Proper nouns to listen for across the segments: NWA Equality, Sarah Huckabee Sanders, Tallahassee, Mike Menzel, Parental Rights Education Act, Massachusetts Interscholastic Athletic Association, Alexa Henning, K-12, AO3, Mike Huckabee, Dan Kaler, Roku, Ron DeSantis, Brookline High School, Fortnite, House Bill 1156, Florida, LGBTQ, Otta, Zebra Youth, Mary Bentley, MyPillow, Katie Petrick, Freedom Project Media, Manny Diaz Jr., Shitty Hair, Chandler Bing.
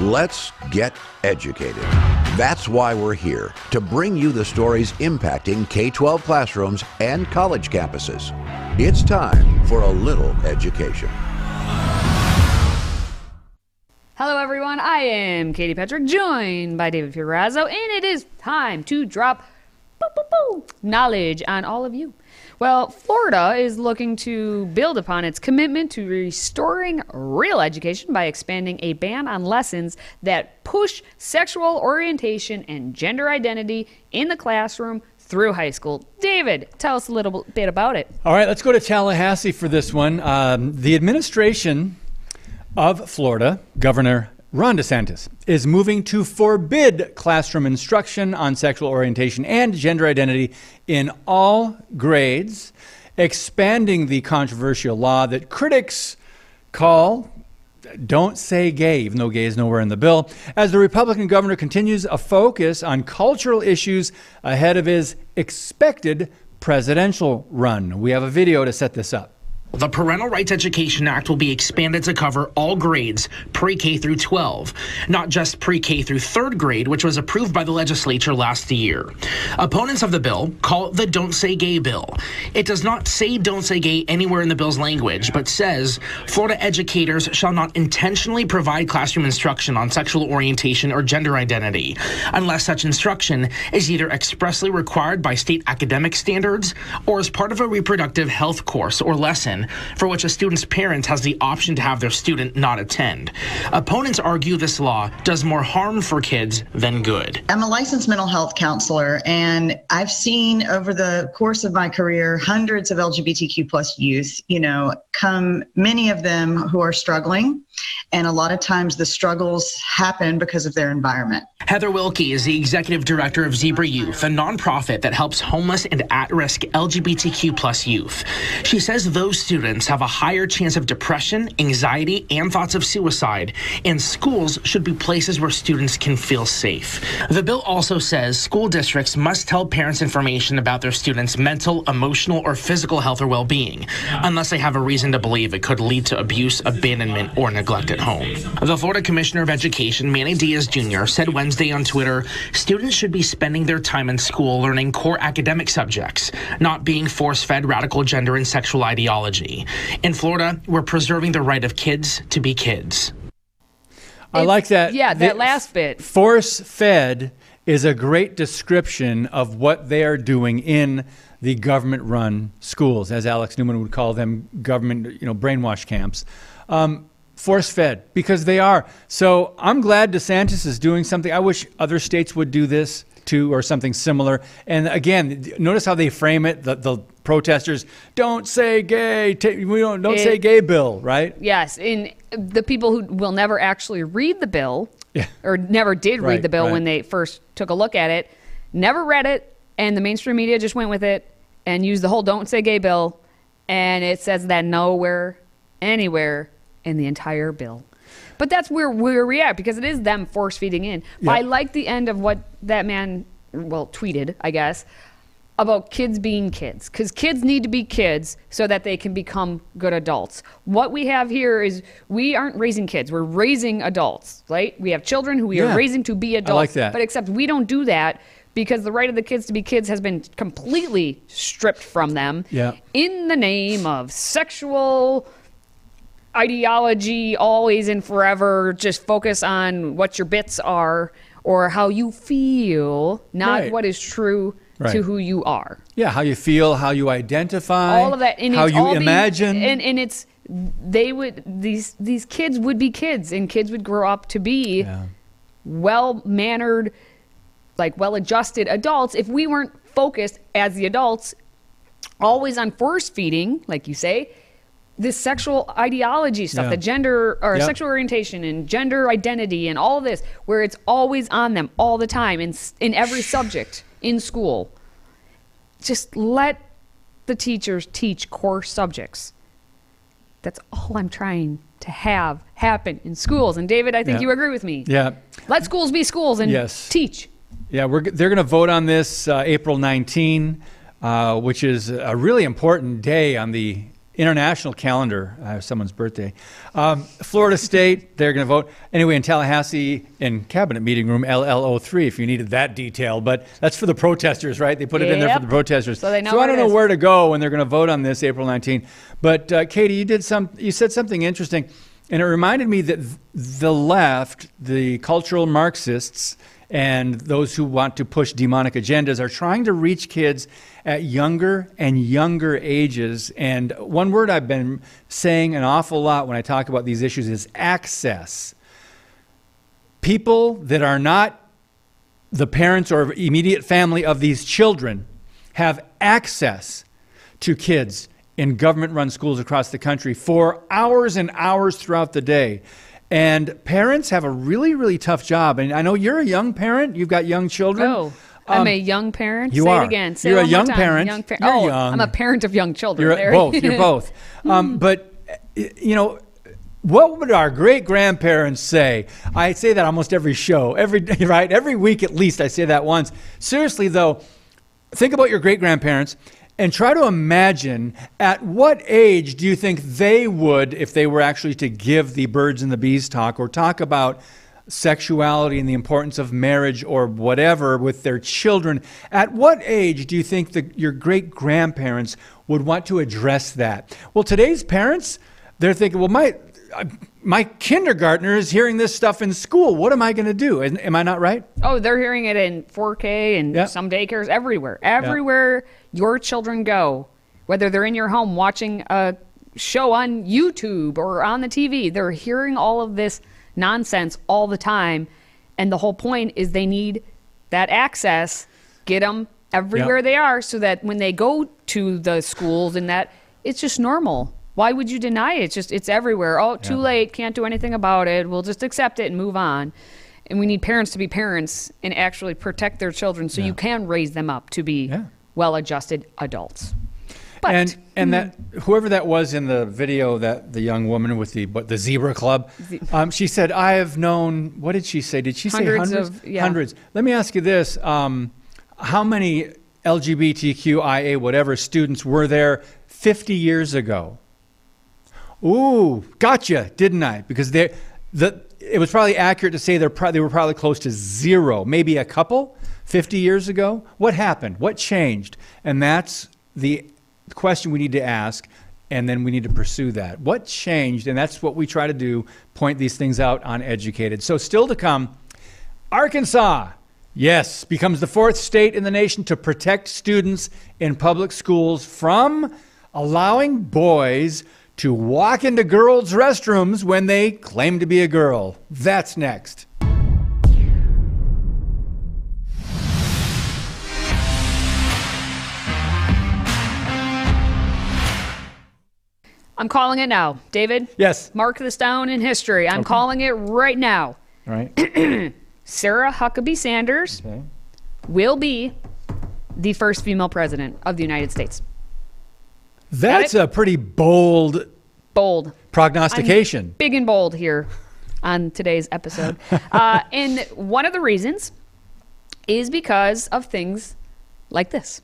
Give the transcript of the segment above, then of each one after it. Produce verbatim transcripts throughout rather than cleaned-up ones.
Let's get educated. That's why we're here, to bring you the stories impacting K twelve classrooms and college campuses. It's time for a little education. Hello everyone, I am Katie Petrick, joined by David Pirazzo, and it is time to drop boo, boo, boo, knowledge on all of you. Well, Florida is looking to build upon its commitment to restoring real education by expanding a ban on lessons that push sexual orientation and gender identity in the classroom through high school. David, tell us a little bit about it. All right, let's go to Tallahassee for this one. Um, the administration of Florida, Governor Ron DeSantis, is moving to forbid classroom instruction on sexual orientation and gender identity in all grades, expanding the controversial law that critics call Don't Say Gay, even though gay is nowhere in the bill, as the Republican governor continues a focus on cultural issues ahead of his expected presidential run. We have a video to set this up. The Parental Rights Education Act will be expanded to cover all grades, pre-K through twelve, not just pre-K through third grade, which was approved by the legislature last year. Opponents of the bill call it the Don't Say Gay bill. It does not say Don't Say Gay anywhere in the bill's language, but says Florida educators shall not intentionally provide classroom instruction on sexual orientation or gender identity, unless such instruction is either expressly required by state academic standards or as part of a reproductive health course or lesson for which a student's parent has the option to have their student not attend. Opponents argue this law does more harm for kids than good. I'm a licensed mental health counselor, and I've seen over the course of my career hundreds of L G B T Q plus youth, you know, come, many of them who are struggling. And a lot of times the struggles happen because of their environment. Heather Wilkie is the executive director of Zebra Youth, a nonprofit that helps homeless and at-risk L G B T Q plus youth. She says those students have a higher chance of depression, anxiety, and thoughts of suicide, and schools should be places where students can feel safe. The bill also says school districts must tell parents information about their students' mental, emotional, or physical health or well-being, unless they have a reason to believe it could lead to abuse, abandonment, or neglect at home. The Florida Commissioner of Education, Manny Diaz Junior, said Wednesday on Twitter, students should be spending their time in school learning core academic subjects, not being force-fed radical gender and sexual ideology. In Florida, we're preserving the right of kids to be kids. I it's, like that. Yeah, that the, last bit. Force-fed is a great description of what they are doing in the government-run schools, as Alex Newman would call them, government, you know, brainwash camps. Um, Force-fed, because they are. So I'm glad DeSantis is doing something. I wish other states would do this too, or something similar. And again, notice how they frame it. The, the protesters, don't say gay. T- we don't don't it, say gay bill, right? Yes, and the people who will never actually read the bill, yeah. or never did right, read the bill right. when they first took a look at it, never read it, and the mainstream media just went with it and used the whole "Don't Say Gay" bill, and it says that nowhere, anywhere. In the entire bill. But that's where where we are, because it is them force feeding in. Yep. I like the end of what that man, well, tweeted, I guess, about kids being kids, because kids need to be kids so that they can become good adults. What we have here is we aren't raising kids, we're raising adults, right? We have children who we yeah. are raising to be adults. I like that. But except we don't do that, because the right of the kids to be kids has been completely stripped from them yeah. in the name of sexual ideology, always and forever, just focus on what your bits are or how you feel, not right. what is true right. to who you are. Yeah, how you feel, how you identify, all of that, and how you imagine. Being, and, and it's, they would, these these kids would be kids, and kids would grow up to be yeah. well-mannered, like well-adjusted adults if we weren't focused as the adults always on force feeding, like you say, this sexual ideology stuff, yeah. the gender or yep. sexual orientation and gender identity and all this, where it's always on them all the time in, in every subject in school. Just let the teachers teach core subjects. That's all I'm trying to have happen in schools. And David, I think yeah. you agree with me. Yeah. Let schools be schools and yes. teach. Yeah, we're they're going to vote on this uh, April nineteenth, uh, which is a really important day on the international calendar. Uh, someone's birthday. Um, Florida State, they're going to vote. Anyway, in Tallahassee, in Cabinet Meeting Room L L oh three, if you needed that detail. But that's for the protesters, right? They put it yep. in there for the protesters. So, they know so I don't know where to go when they're going to vote on this April nineteenth. But, uh, Katie, you, did some, you said something interesting. And it reminded me that the left, the cultural Marxists, and those who want to push demonic agendas are trying to reach kids at younger and younger ages. And one word I've been saying an awful lot when I talk about these issues is access. People that are not the parents or immediate family of these children have access to kids in government-run schools across the country for hours and hours throughout the day. And parents have a really, really tough job. And I know you're a young parent. You've got young children. Oh, um, I'm a young parent. You Say are. It again. Say you're it a young parent. Young par- you're oh, young. I'm a parent of young children. You're there. both. You're both. Um, but, you know, what would our great-grandparents say? I say that almost every show, every day, right? Every week at least I say that once. Seriously, though, think about your great-grandparents. And try to imagine at what age do you think they would, if they were actually to give the birds and the bees talk or talk about sexuality and the importance of marriage or whatever with their children, at what age do you think the, your great-grandparents would want to address that? Well, today's parents, they're thinking, well, my my kindergartner is hearing this stuff in school. What am I going to do? Am, am I not right? Oh, they're hearing it in four K and yeah. some daycares, everywhere. Everywhere yeah. your children go, whether they're in your home watching a show on YouTube or on the T V, they're hearing all of this nonsense all the time. And the whole point is they need that access, get them everywhere yeah. they are so that when they go to the schools and that, it's just normal. Why would you deny it? It's just, it's everywhere. Oh, too yeah. late. Can't do anything about it. We'll just accept it and move on. And we need parents to be parents and actually protect their children so yeah. you can raise them up to be yeah. well-adjusted adults. But, and and mm-hmm. that whoever that was in the video, that the young woman with the what, the Zebra Club, um, she said, I have known, what did she say? Did she hundreds say hundreds? Of, yeah. Hundreds. Let me ask you this. Um, how many LGBTQIA, whatever, students were there fifty years ago? Ooh, gotcha, didn't I? Because they, the it was probably accurate to say they're pro- they were probably close to zero, maybe a couple, fifty years ago. What happened? What changed? And that's the question we need to ask, and then we need to pursue that. What changed? And that's what we try to do, point these things out on Educated. So still to come, Arkansas, yes, becomes the fourth state in the nation to protect students in public schools from allowing boys to walk into girls' restrooms when they claim to be a girl. That's next. I'm calling it now. David? Yes. Mark this down in history. I'm okay. calling it right now. All right. Sarah Huckabee Sanders okay. will be the first female president of the United States. That's a pretty bold, bold prognostication. I'm big and bold here on today's episode. uh, and one of the reasons is because of things like this.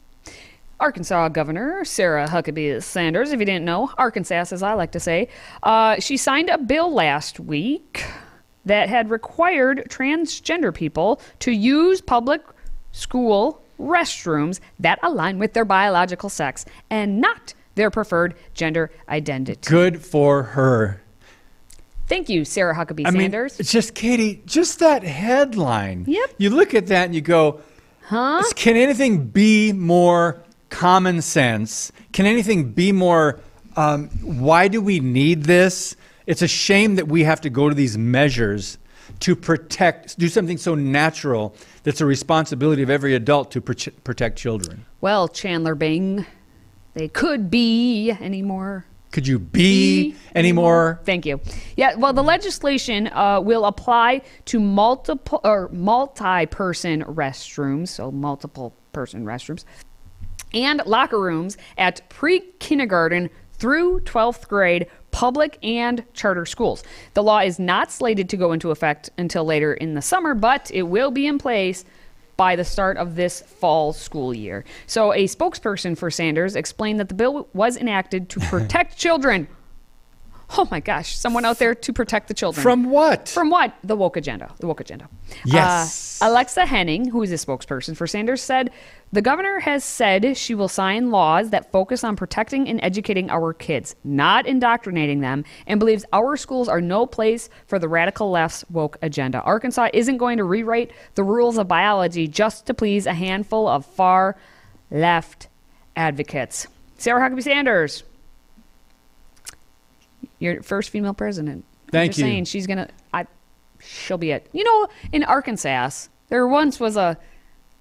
Arkansas Governor Sarah Huckabee Sanders, if you didn't know, Arkansas, as I like to say, uh, she signed a bill last week that had required transgender people to use public school restrooms that align with their biological sex and not their preferred gender identity. Good for her. Thank you, Sarah Huckabee I Sanders. Mean, just, Katie, just that headline. Yep. You look at that and you go, huh? Can anything be more common sense? Can anything be more, um, why do we need this? It's a shame that we have to go to these measures to protect, do something so natural that's a responsibility of every adult to pr- protect children. Well, Chandler Bing, they could be any more. Could you be, be any more? Thank you. Yeah, well, the legislation uh, will apply to multiple or multi-person restrooms, so multiple person restrooms, and locker rooms at pre-kindergarten through twelfth grade public and charter schools. The law is not slated to go into effect until later in the summer, but it will be in place by the start of this fall school year. So a spokesperson for Sanders explained that the bill was enacted to protect children. Oh my gosh, someone out there to protect the children. From what? From what? The woke agenda. The woke agenda. Yes. Uh, Alexa Henning, who is a spokesperson for Sanders, said, the governor has said she will sign laws that focus on protecting and educating our kids, not indoctrinating them, and believes our schools are no place for the radical left's woke agenda. Arkansas isn't going to rewrite the rules of biology just to please a handful of far left advocates. Sarah Huckabee Sanders. Your first female president. Thank you. Saying she's gonna, I, she'll be it. You know, in Arkansas, there once was a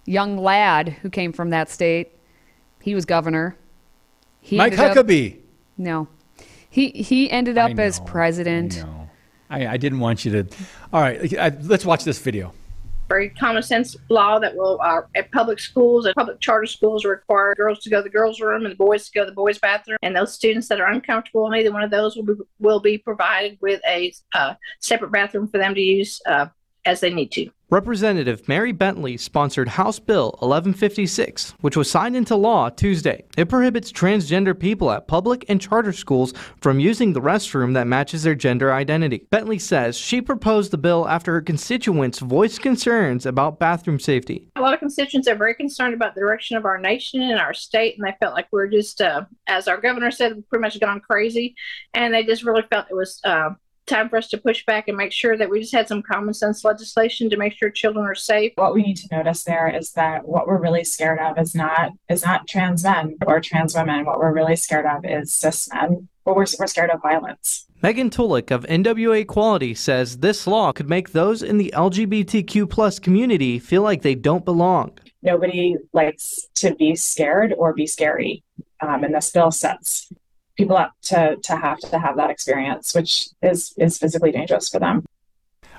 young lad who came from that state. He was governor. He Mike Huckabee. Up, no, he he ended up know, as president. I know. I, I didn't want you to. All right, I, let's watch this video. Very common sense law that will uh, at public schools and public charter schools require girls to go to the girls' room and the boys to go to the boys' bathroom. And those students that are uncomfortable in either one of those will be will be provided with a uh, separate bathroom for them to use uh, as they need to. Representative Mary Bentley sponsored House Bill eleven fifty-six, which was signed into law Tuesday. It prohibits transgender people at public and charter schools from using the restroom that matches their gender identity. Bentley says she proposed the bill after her constituents voiced concerns about bathroom safety. A lot of constituents are very concerned about the direction of our nation and our state, and they felt like we're just, uh, as our governor said, we've pretty much gone crazy, and they just really felt it was... Uh, time for us to push back and make sure that we just had some common sense legislation to make sure children are safe. What we need to notice there is that what we're really scared of is not is not trans men or trans women. What we're really scared of is cis men. Well, we're, we're scared of violence. Megan Tulek of N W A Equality says this law could make those in the L G B T Q plus community feel like they don't belong. Nobody likes to be scared or be scary, um, and this bill sets people up to, to have to have that experience, which is, is physically dangerous for them.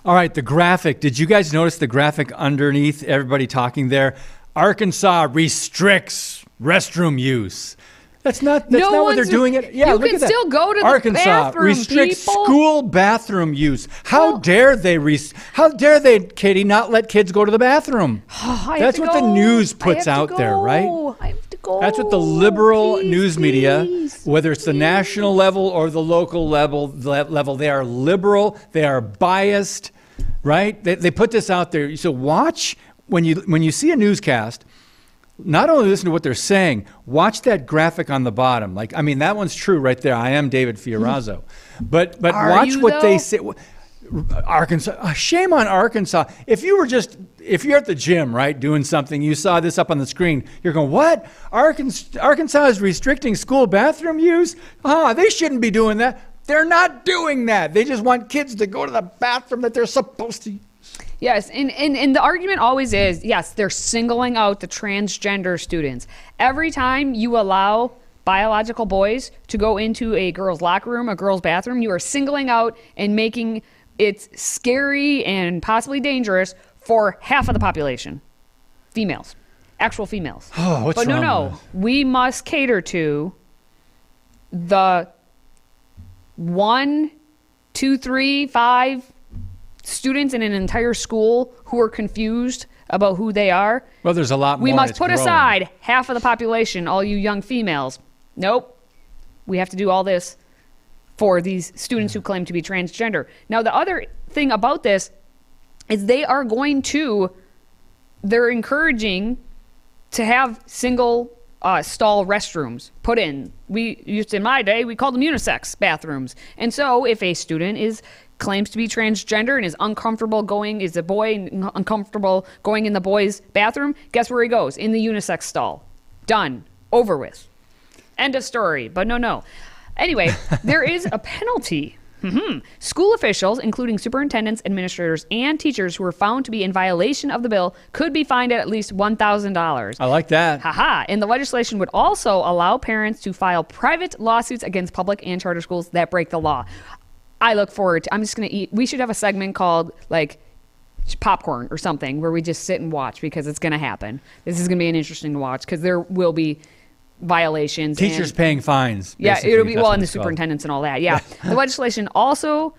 All right, the graphic. Did you guys notice the graphic underneath everybody talking there? Arkansas restricts restroom use. That's not that's no not what they're doing. It. Yeah, you look can at that. Still go to Arkansas, the bathroom. Arkansas restricts people. School bathroom use. How well, dare they? Re- how dare they, Katie? Not let kids go to the bathroom. Oh, that's what go. The news puts out there, right? I have to go. That's what the liberal please, news please, media, whether it's the please. national level or the local level, level, they are liberal. They are biased, right? They, they put this out there. So watch when you when you see a newscast. Not only listen to what they're saying, watch that graphic on the bottom. Like, I mean, that one's true right there. I am David Pirazzo. But but Are watch what though? They say. Arkansas, shame on Arkansas. If you were just, if you're at the gym, right, doing something, you saw this up on the screen, you're going, what? Arkansas, Arkansas is restricting school bathroom use? Ah, they shouldn't be doing that. They're not doing that. They just want kids to go to the bathroom that they're supposed to. Yes, and, and, and the argument always is, yes, they're singling out the transgender students. Every time you allow biological boys to go into a girl's locker room, a girl's bathroom, you are singling out and making it scary and possibly dangerous for half of the population, females, actual females. Oh, what's but wrong no, no, with? We must cater to the one, two, three, five students in an entire school who are confused about who they are. Well, there's a lot more. We must put growing. aside half of the population, all you young females. Nope. We have to do all this for these students who claim to be transgender. Now, the other thing about this is they are going to, they're encouraging to have single uh, stall restrooms put in. We used to, in my day, we called them unisex bathrooms. And so if a student is claims to be transgender and is uncomfortable going, is a boy and uncomfortable going in the boys' bathroom, guess where he goes? In the unisex stall. Done. Over with. End of story. But no, no. Anyway, there is a penalty. Mm-hmm. School officials, including superintendents, administrators, and teachers who were found to be in violation of the bill could be fined at at least one thousand dollars. I like that. Haha. And the legislation would also allow parents to file private lawsuits against public and charter schools that break the law. I look forward to, I'm just going to eat. We should have a segment called like popcorn or something where we just sit and watch because it's going to happen. This is going to be an interesting watch because there will be violations. Teachers and, paying fines. Yeah, it'll be, well, and the called. superintendents and all that. Yeah. The legislation also,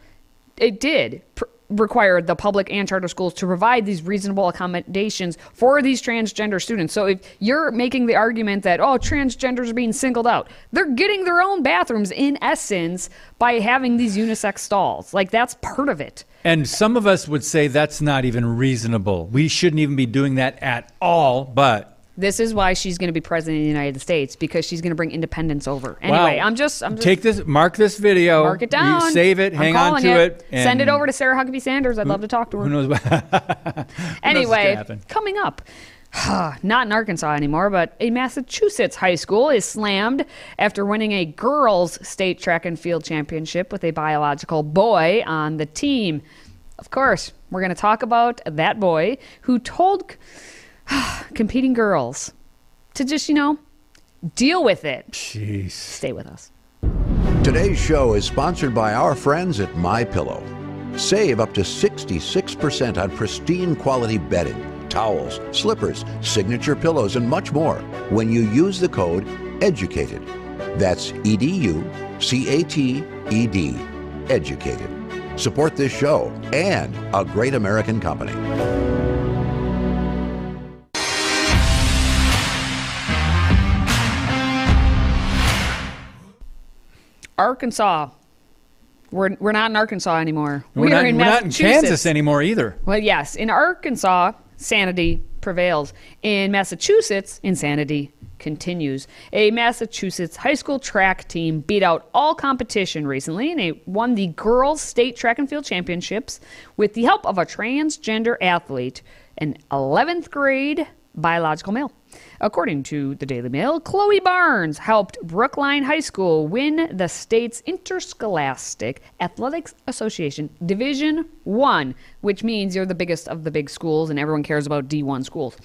it did pr- required the public and charter schools to provide these reasonable accommodations for these transgender students. So if you're making the argument that, oh, transgenders are being singled out, they're getting their own bathrooms in essence by having these unisex stalls. Like, that's part of it. And some of us would say that's not even reasonable. We shouldn't even be doing that at all, but... this is why she's going to be president of the United States, because she's going to bring independence over. Anyway, wow. I'm just... I'm just, Take this, mark this video. Mark it down. You save it. I'm hang on to it. it Send it over to Sarah Huckabee Sanders. I'd who, love to talk to her. Who knows what... who anyway, knows coming up, not in Arkansas anymore, but a Massachusetts high school is slammed after winning a girls' state track and field championship with a biological boy on the team. Of course, we're going to talk about that boy who told... competing girls to just, you know, deal with it. Jeez. Stay with us. Today's show is sponsored by our friends at MyPillow. Save up to sixty-six percent on pristine quality bedding, towels, slippers, signature pillows, and much more when you use the code EDUCATED. That's E D U C A T E D, EDUCATED. Support this show and a great American company. Arkansas. We're we're not in Arkansas anymore. We're, we are not, in we're not in Kansas anymore either. Well, yes. In Arkansas, sanity prevails. In Massachusetts, insanity continues. A Massachusetts high school track team beat out all competition recently, and they won the girls' state track and field championships with the help of a transgender athlete, an eleventh grade biological male. According to the Daily Mail, Chloe Barnes helped Brookline High School win the state's Interscholastic Athletic Association Division One, which means you're the biggest of the big schools and everyone cares about D one schools.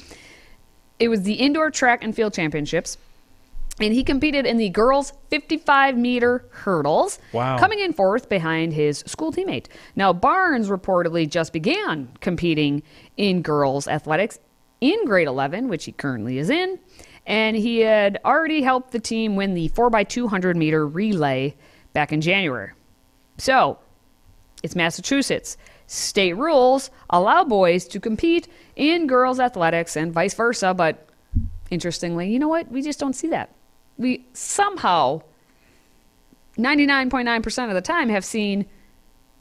It was the indoor track and field championships, and he competed in the girls' fifty-five meter hurdles, wow. coming in fourth behind his school teammate. Now, Barnes reportedly just began competing in girls' athletics in grade eleven, which he currently is in, and he had already helped the team win the four by two hundred meter relay back in January. So, it's Massachusetts. State rules allow boys to compete in girls' athletics and vice versa, but interestingly, you know what? We just don't see that. We somehow, ninety-nine point nine percent of the time, have seen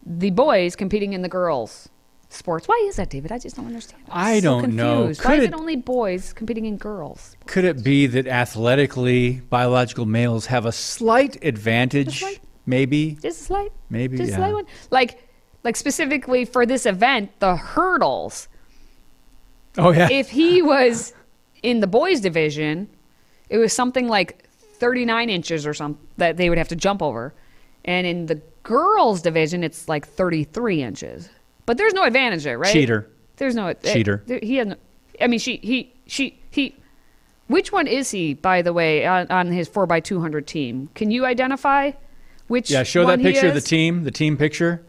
the boys competing in the girls' sports. Why is that, David? I just don't understand. I'm I don't so know. Could Why it, is it only boys competing in girls sports? Could it be that athletically, biological males have a slight advantage? Just maybe. Just a slight. Maybe. Just yeah. a slight one. Like, like specifically for this event, the hurdles. Oh yeah. If he was in the boys division, it was something like thirty-nine inches or something that they would have to jump over, and in the girls division, it's like thirty-three inches. But there's no advantage there, right? Cheater. There's no... Cheater. It, he has no... I mean, she... He... She... He... Which one is he, by the way, on, on his four by two hundred team? Can you identify which Yeah, show one that picture of the team, the team picture.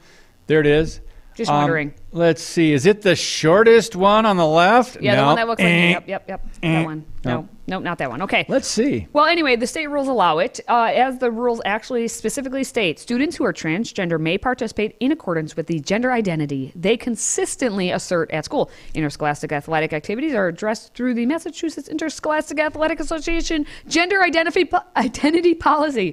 There it is. Just um, wondering. Let's see. Is it the shortest one on the left? Yeah, no. The one that looks like... Yep, yep, yep. That one. No. no. No, not that one. Okay. Let's see. Well, anyway, the state rules allow it. Uh, as the rules actually specifically state, students who are transgender may participate in accordance with the gender identity they consistently assert at school. Interscholastic athletic activities are addressed through the Massachusetts Interscholastic Athletic Association Gender Identity, po- Identity Policy.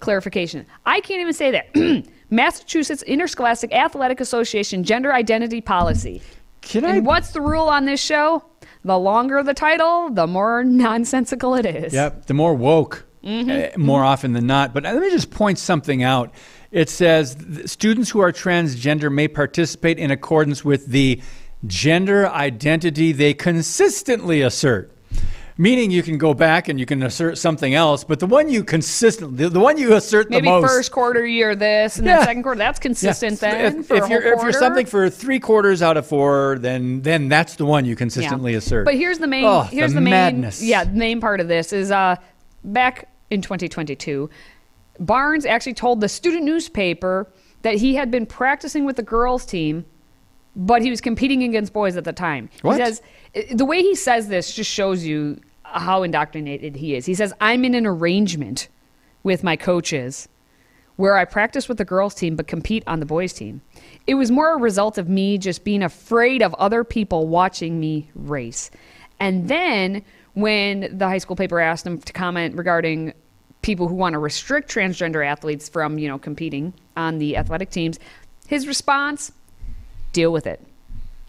Clarification. I can't even say that. Massachusetts Interscholastic Athletic Association Gender Identity Policy. Can and I... what's the rule on this show? The longer the title, the more nonsensical it is. Yep, the more woke, mm-hmm. uh, more mm-hmm. often than not. But let me just point something out. It says students who are transgender may participate in accordance with the gender identity they consistently assert. Meaning you can go back and you can assert something else, but the one you consistently, the one you assert the Maybe most. Maybe first quarter year this, and yeah. then second quarter, that's consistent yeah. then if, for if a whole you're, quarter. If you're something for three quarters out of four, then then that's the one you consistently yeah. assert. But here's the main, oh, here's the, the madness. main, yeah, the main part of this is uh, back in twenty twenty-two, Barnes actually told the student newspaper that he had been practicing with the girls' team, but he was competing against boys at the time. What? He says, the way he says this just shows you how indoctrinated he is. He says, I'm in an arrangement with my coaches where I practice with the girls' team but compete on the boys' team. It was more a result of me just being afraid of other people watching me race. And then when the high school paper asked him to comment regarding people who want to restrict transgender athletes from, you know, competing on the athletic teams, his response, deal with it.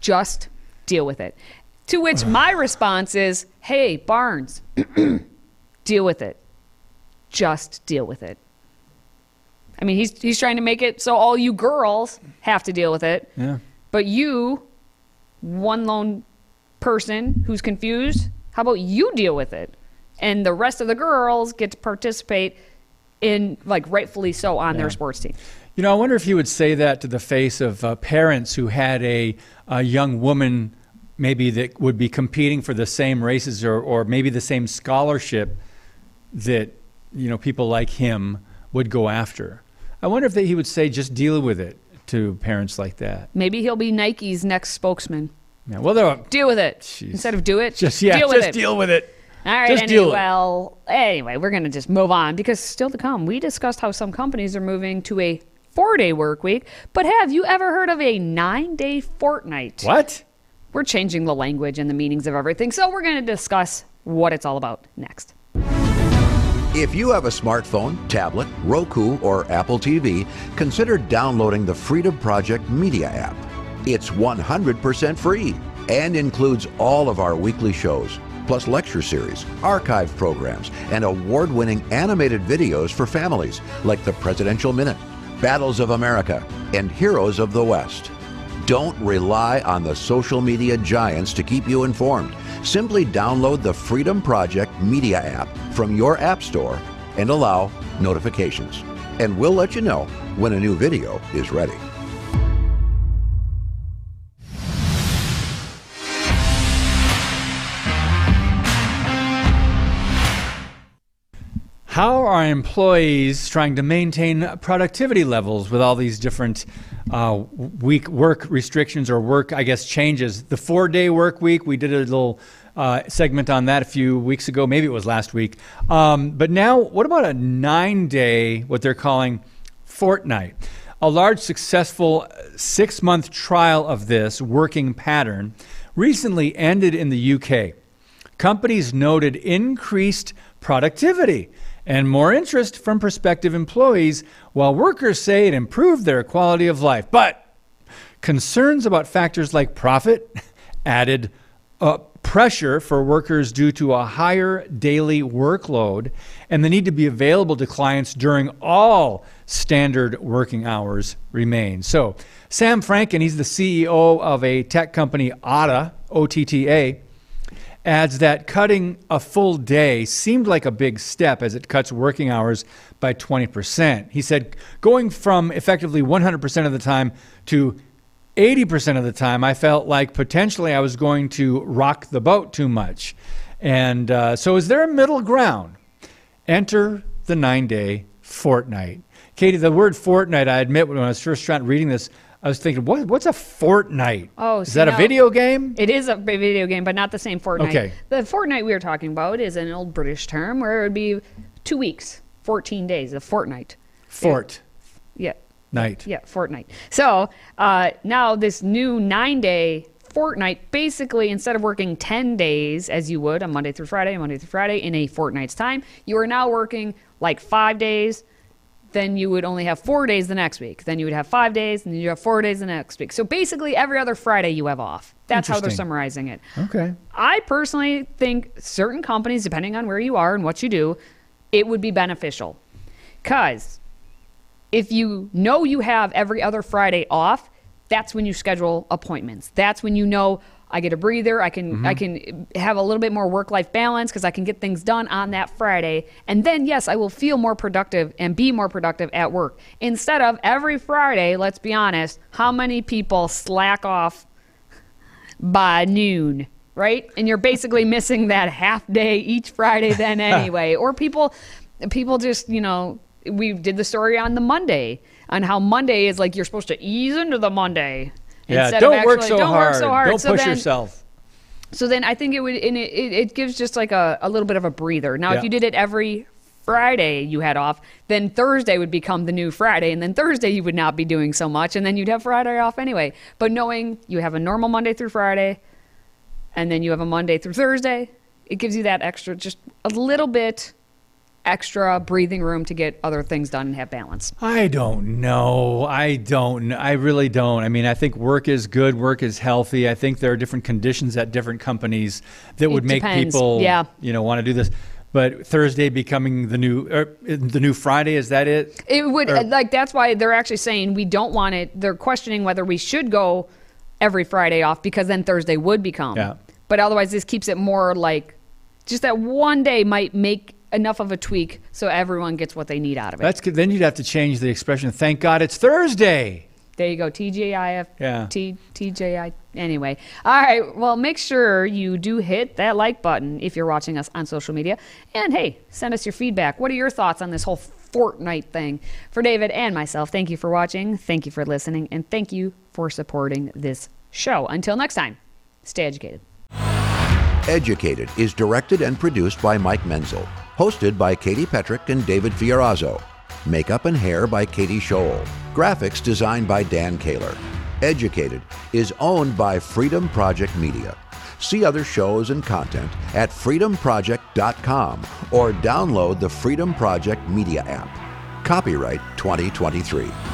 Just deal with it. To which my response is, hey, Barnes, deal with it. Just deal with it. I mean, he's he's trying to make it so all you girls have to deal with it. Yeah. But you, one lone person who's confused, how about you deal with it? And the rest of the girls get to participate in, like, rightfully so, on yeah. their sports team. You know, I wonder if he would say that to the face of uh, parents who had a, a young woman maybe that would be competing for the same races or, or maybe the same scholarship that, you know, people like him would go after. I wonder if they, he would say, just deal with it to parents like that. Maybe he'll be Nike's next spokesman. Yeah, well, deal with it. Geez. Instead of do it, just, yeah, deal with just it. Just deal with it. All right, just anyway, deal well, anyway, we're going to just move on because still to come, we discussed how some companies are moving to a four-day work week, but have you ever heard of a nine-day fortnight? What? We're changing the language and the meanings of everything, so we're going to discuss what it's all about next. If you have a smartphone, tablet, Roku, or Apple T V, consider downloading the Freedom Project Media app. It's one hundred percent free and includes all of our weekly shows, plus lecture series, archive programs, and award-winning animated videos for families like the Presidential Minute, Battles of America, and Heroes of the West. Don't rely on the social media giants to keep you informed. Simply download the Freedom Project Media app from your app store and allow notifications. And we'll let you know when a new video is ready. How are employees trying to maintain productivity levels with all these different uh, week work restrictions or work, I guess, changes? The four-day work week, we did a little uh, segment on that a few weeks ago. Maybe it was last week. Um, but now, what about a nine-day, what they're calling fortnight? A large, successful six-month trial of this working pattern recently ended in the U K. Companies noted increased productivity and more interest from prospective employees, while workers say it improved their quality of life. But concerns about factors like profit added uh, pressure for workers due to a higher daily workload and the need to be available to clients during all standard working hours remain. So Sam Franken, he's the C E O of a tech company, Otta, O T T A, adds that cutting a full day seemed like a big step as it cuts working hours by twenty percent. He said, going from effectively one hundred percent of the time to eighty percent of the time, I felt like potentially I was going to rock the boat too much. And uh, so is there a middle ground? Enter the nine-day fortnight. Katie, the word fortnight, I admit, when I was first trying reading this, I was thinking, what, what's a fortnight? Oh, is that no, a video game? It is a video game, but not the same fortnight. Okay. The fortnight we were talking about is an old British term where it would be two weeks, fourteen days, a fortnight. Fort. Yeah. Night. Yeah, fortnight. So uh, now this new nine-day fortnight, basically instead of working ten days as you would on Monday through Friday, Monday through Friday in a fortnight's time, you are now working like five days, then you would only have four days the next week. Then you would have five days, and then you have four days the next week. So basically every other Friday you have off. That's how they're summarizing it. Okay. I personally think certain companies, depending on where you are and what you do, it would be beneficial. Because if you know you have every other Friday off, that's when you schedule appointments. That's when you know I get a breather. I can mm-hmm. I can have a little bit more work-life balance because I can get things done on that Friday. And then, yes, I will feel more productive and be more productive at work. Instead of every Friday, let's be honest, how many people slack off by noon, right? And you're basically missing that half day each Friday then anyway. Or people, people just, you know, we did the story on the Monday on how Monday is like you're supposed to ease into the Monday. Yeah, Instead don't, actually, work, so don't work so hard. Don't so push then, yourself. So then I think it would, and it, it gives just like a, a little bit of a breather. Now, yeah. if you did it every Friday you had off, then Thursday would become the new Friday, and then Thursday you would not be doing so much, and then you'd have Friday off anyway. But knowing you have a normal Monday through Friday, and then you have a Monday through Thursday, it gives you that extra, just a little bit extra breathing room to get other things done and have balance. I don't know. I don't. I really don't. I mean, I think work is good. Work is healthy. I think there are different conditions at different companies that would make people, yeah. you know, want to do this. But Thursday becoming the new or the new Friday, is that it? It would, or, like, that's why they're actually saying we don't want it. They're questioning whether we should go every Friday off, because then Thursday would become. Yeah. But otherwise, this keeps it more like just that one day might make enough of a tweak so everyone gets what they need out of it. That's good. Then you'd have to change the expression, thank God it's Thursday. There you go, T G I F, yeah. T, T J I, anyway. All right, well, make sure you do hit that like button if you're watching us on social media. And hey, send us your feedback. What are your thoughts on this whole Fortnite thing? For David and myself, thank you for watching, thank you for listening, and thank you for supporting this show. Until next time, stay educated. Educated is directed and produced by Mike Menzel. Hosted by Katie Petrick and David Pirazzo. Makeup and hair by Katie Scholl. Graphics designed by Dan Kaler. Educated is owned by Freedom Project Media. See other shows and content at freedom project dot com or download the Freedom Project Media app. Copyright twenty twenty-three.